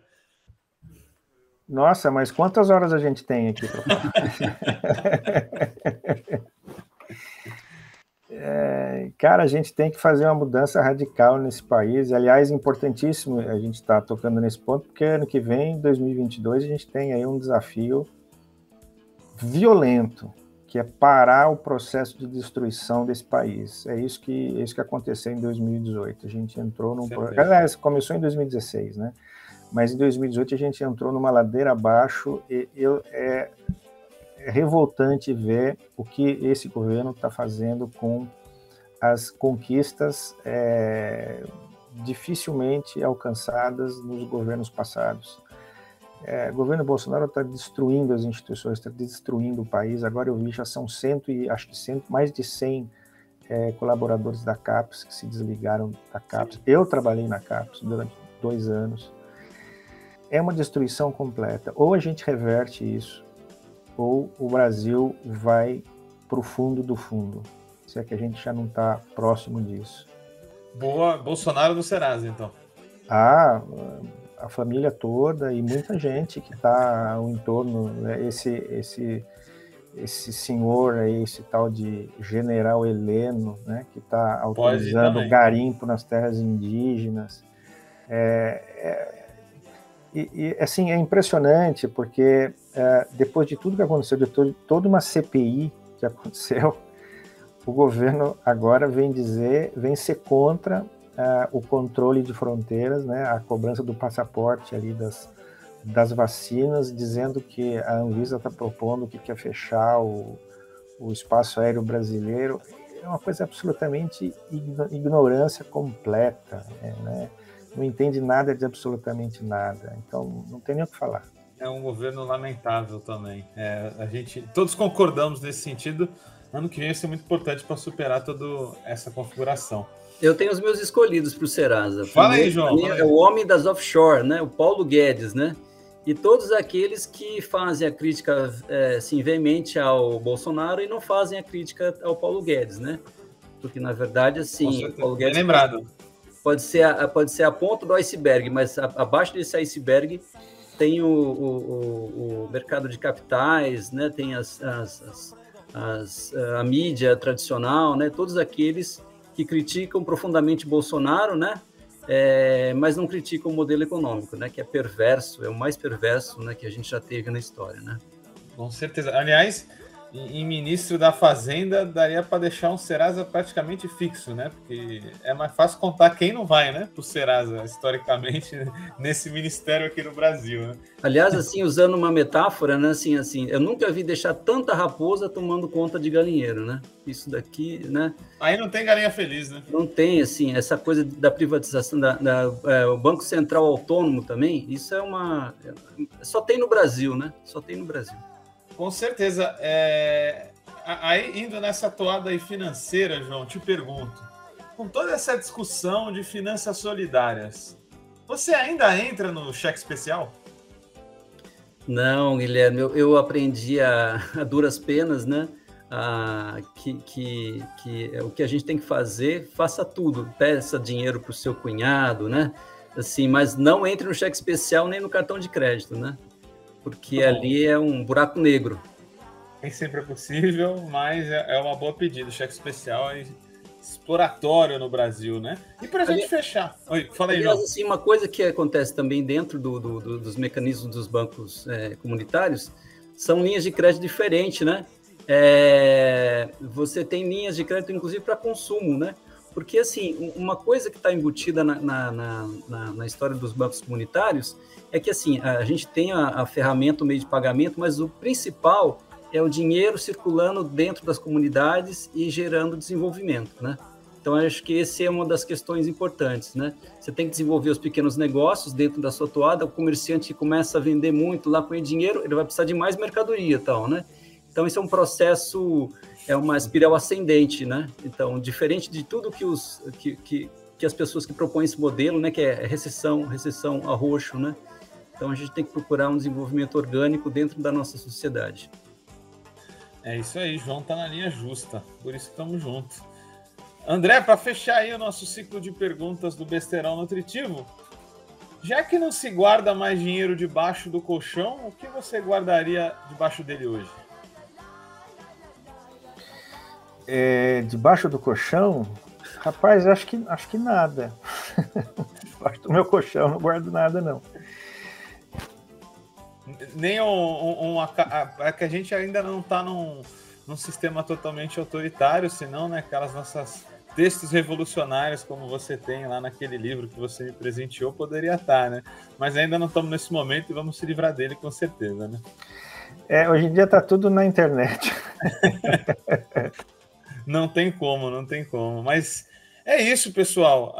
Nossa, mas quantas horas a gente tem aqui para falar? Cara, a gente tem que fazer uma mudança radical nesse país. Aliás, importantíssimo a gente estar tocando nesse ponto, porque ano que vem, 2022, a gente tem aí um desafio violento, que é parar o processo de destruição desse país. É isso que aconteceu em 2018. A gente entrou num... Aliás, começou em 2016, né? Mas em 2018 a gente entrou numa ladeira abaixo e é revoltante ver o que esse governo está fazendo com as conquistas dificilmente alcançadas nos governos passados. O governo Bolsonaro está destruindo as instituições, está destruindo o país. Agora eu vi, já são mais de 100 colaboradores da Capes que se desligaram da Capes. Eu trabalhei na Capes durante 2 anos. É uma destruição completa. Ou a gente reverte isso, ou o Brasil vai para o fundo do fundo. Se é que a gente já não está próximo disso. Boa, Bolsonaro do Serasa, então. A família toda e muita gente que está ao entorno, né? Esse senhor aí, esse tal de General Heleno, né? Que está autorizando o garimpo nas terras indígenas. Assim, é impressionante, porque depois de tudo que aconteceu, de toda uma CPI que aconteceu, o governo agora vem ser contra o controle de fronteiras, né, a cobrança do passaporte ali das vacinas, dizendo que a Anvisa está propondo que quer fechar o espaço aéreo brasileiro. É uma coisa absolutamente ignorância completa, né? Não entende nada de absolutamente nada, então não tem nem o que falar. É um governo lamentável também. A gente todos concordamos nesse sentido. Ano que vem vai ser muito importante para superar toda essa configuração. Eu tenho os meus escolhidos para o Serasa. Fala aí, João. É o homem das offshore, né? O Paulo Guedes, né? E todos aqueles que fazem a crítica veemente ao Bolsonaro e não fazem a crítica ao Paulo Guedes, né? Porque, na verdade, assim... O Paulo Guedes lembrado. Pode ser a ponta do iceberg, mas abaixo desse iceberg tem o mercado de capitais, né? Tem a mídia tradicional, né? Todos aqueles... que criticam profundamente Bolsonaro, né? Mas não criticam o modelo econômico, né? Que é perverso, é o mais perverso, né? Que a gente já teve na história, né? Com certeza. Aliás, E ministro da Fazenda daria para deixar um Serasa praticamente fixo, né? Porque é mais fácil contar quem não vai, né? Pro Serasa, historicamente, nesse ministério aqui no Brasil, né? Aliás, assim, usando uma metáfora, né? Assim, eu nunca vi deixar tanta raposa tomando conta de galinheiro, né? Isso daqui, né? Aí não tem galinha feliz, né? Não tem, assim, essa coisa da privatização, o Banco Central Autônomo também, isso é uma... Só tem no Brasil, né? Só tem no Brasil. Com certeza. Aí, indo nessa toada aí financeira, João, te pergunto, com toda essa discussão de finanças solidárias, você ainda entra no cheque especial? Não, Guilherme, eu aprendi a duras penas, né? Que o que a gente tem que fazer, faça tudo, peça dinheiro para o seu cunhado, né? Assim, mas não entre no cheque especial nem no cartão de crédito, né? Porque ali é um buraco negro. Nem sempre é possível, mas é uma boa pedida. O cheque especial é exploratório no Brasil, né? E para a gente fechar... Oi, fala aí, João. Assim, uma coisa que acontece também dentro dos mecanismos dos bancos comunitários são linhas de crédito diferentes, né? Você tem linhas de crédito, inclusive, para consumo, né? Porque, assim, uma coisa que está embutida na história dos bancos comunitários é que, assim, a gente tem a ferramenta, o meio de pagamento, mas o principal é o dinheiro circulando dentro das comunidades e gerando desenvolvimento, né? Então, eu acho que essa é uma das questões importantes, né? Você tem que desenvolver os pequenos negócios dentro da sua toada, o comerciante começa a vender muito lá com dinheiro, ele vai precisar de mais mercadoria e tal, né? Então, isso é um processo... É uma espiral ascendente, né? Então, diferente de tudo que as pessoas que propõem esse modelo, né? Que é recessão a roxo, né? Então, a gente tem que procurar um desenvolvimento orgânico dentro da nossa sociedade. É isso aí, João tá na linha justa. Por isso estamos juntos. André, para fechar aí o nosso ciclo de perguntas do Besteirão Nutritivo, já que não se guarda mais dinheiro debaixo do colchão, o que você guardaria debaixo dele hoje? Debaixo do colchão? Rapaz, acho que nada. Debaixo do meu colchão, não guardo nada, não. Nem que a gente ainda não está num sistema totalmente autoritário, senão, né, aquelas nossas textos revolucionários como você tem lá naquele livro que você me presenteou, poderia estar, né? Mas ainda não estamos nesse momento e vamos se livrar dele com certeza, né? Hoje em dia está tudo na internet. Não tem como. Mas é isso, pessoal.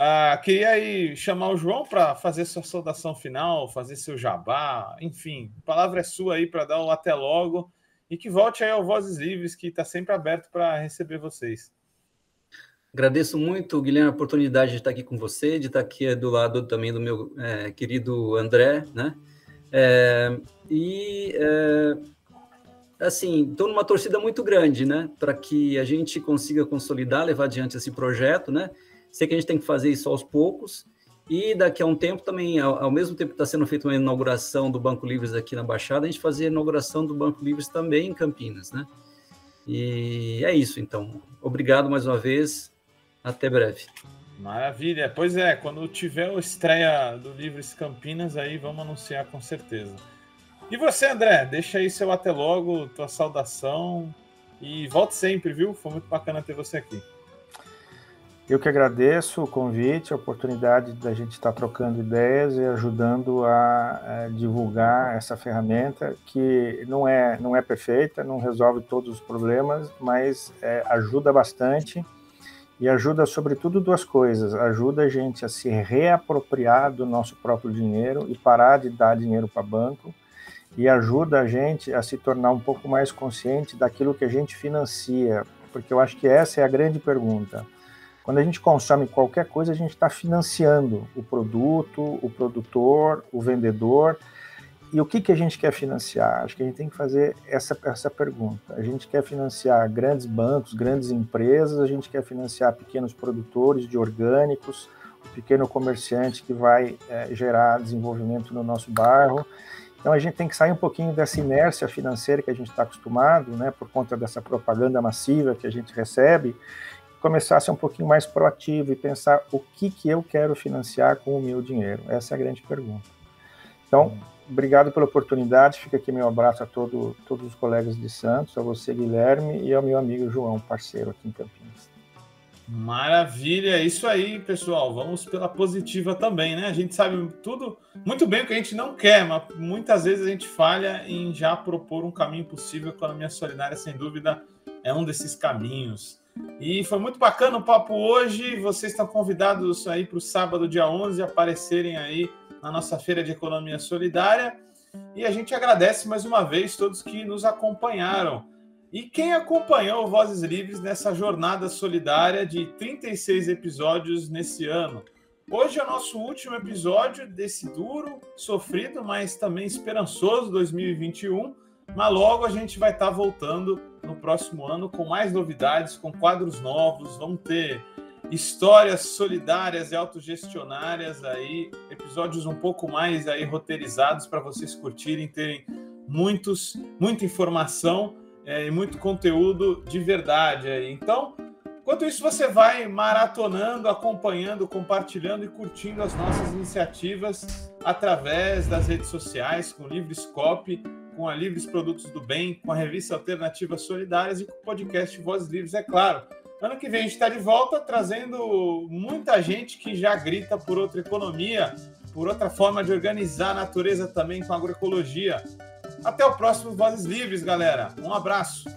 Queria aí chamar o João para fazer sua saudação final, fazer seu jabá, enfim, a palavra é sua aí para dar o até logo e que volte aí ao Vozes Livres, que está sempre aberto para receber vocês. Agradeço muito, Guilherme, a oportunidade de estar aqui com você, de estar aqui do lado também do meu querido André, né? Assim, estou numa torcida muito grande, né, para que a gente consiga consolidar, levar adiante esse projeto, né, sei que a gente tem que fazer isso aos poucos, e daqui a um tempo também, ao mesmo tempo que está sendo feita uma inauguração do Banco Livres aqui na Baixada, a gente fazer a inauguração do Banco Livres também em Campinas, né, e é isso, então, obrigado mais uma vez, até breve. Maravilha, pois é, quando tiver a estreia do Livres Campinas, aí vamos anunciar com certeza. E você, André, deixa aí seu até logo, tua saudação e volte sempre, viu? Foi muito bacana ter você aqui. Eu que agradeço o convite, a oportunidade da gente estar trocando ideias e ajudando a divulgar essa ferramenta que não é perfeita, não resolve todos os problemas, mas ajuda bastante. E ajuda, sobretudo, duas coisas. Ajuda a gente a se reapropriar do nosso próprio dinheiro e parar de dar dinheiro para banco. E ajuda a gente a se tornar um pouco mais consciente daquilo que a gente financia. Porque eu acho que essa é a grande pergunta. Quando a gente consome qualquer coisa, a gente está financiando o produto, o produtor, o vendedor. E o que a gente quer financiar? Acho que a gente tem que fazer essa pergunta. A gente quer financiar grandes bancos, grandes empresas, a gente quer financiar pequenos produtores de orgânicos, o pequeno comerciante que vai gerar desenvolvimento no nosso bairro. Então, a gente tem que sair um pouquinho dessa inércia financeira que a gente está acostumado, né, por conta dessa propaganda massiva que a gente recebe, e começar a ser um pouquinho mais proativo e pensar o que eu quero financiar com o meu dinheiro. Essa é a grande pergunta. Então, Obrigado pela oportunidade, fica aqui meu abraço a todos os colegas de Santos, a você, Guilherme, e ao meu amigo João, parceiro aqui em Campinas. Maravilha, isso aí, pessoal, vamos pela positiva também, né? A gente sabe tudo muito bem o que a gente não quer, mas muitas vezes a gente falha em já propor um caminho possível. A economia solidária, sem dúvida, é um desses caminhos. E foi muito bacana o papo hoje, vocês estão convidados aí para o sábado, dia 11, aparecerem aí na nossa Feira de Economia Solidária, e a gente agradece mais uma vez todos que nos acompanharam. E quem acompanhou Vozes Livres nessa jornada solidária de 36 episódios nesse ano? Hoje é o nosso último episódio desse duro, sofrido, mas também esperançoso 2021, mas logo a gente vai estar voltando no próximo ano com mais novidades, com quadros novos, vamos ter histórias solidárias e autogestionárias aí, episódios um pouco mais aí roteirizados para vocês curtirem, terem muita informação. E muito conteúdo de verdade aí. Então, enquanto isso, você vai maratonando, acompanhando, compartilhando e curtindo as nossas iniciativas através das redes sociais, com o Livres Cop, com a Livres Produtos do Bem, com a Revista Alternativa Solidárias e com o podcast Vozes Livres, é claro. Ano que vem a gente está de volta trazendo muita gente que já grita por outra economia, por outra forma de organizar a natureza também com a agroecologia. Até o próximo Vozes Livres, galera. Um abraço.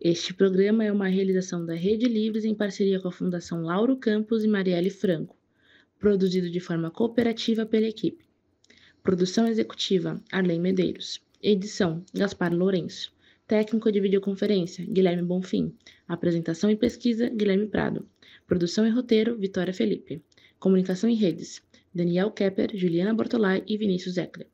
Este programa é uma realização da Rede Livres em parceria com a Fundação Lauro Campos e Marielle Franco, produzido de forma cooperativa pela equipe. Produção executiva, Arlen Medeiros. Edição, Gaspar Lourenço. Técnico de videoconferência, Guilherme Bonfim. Apresentação e pesquisa, Guilherme Prado. Produção e roteiro, Vitória Felipe. Comunicação e redes, Daniel Kepper, Juliana Bortolai e Vinícius Eckler.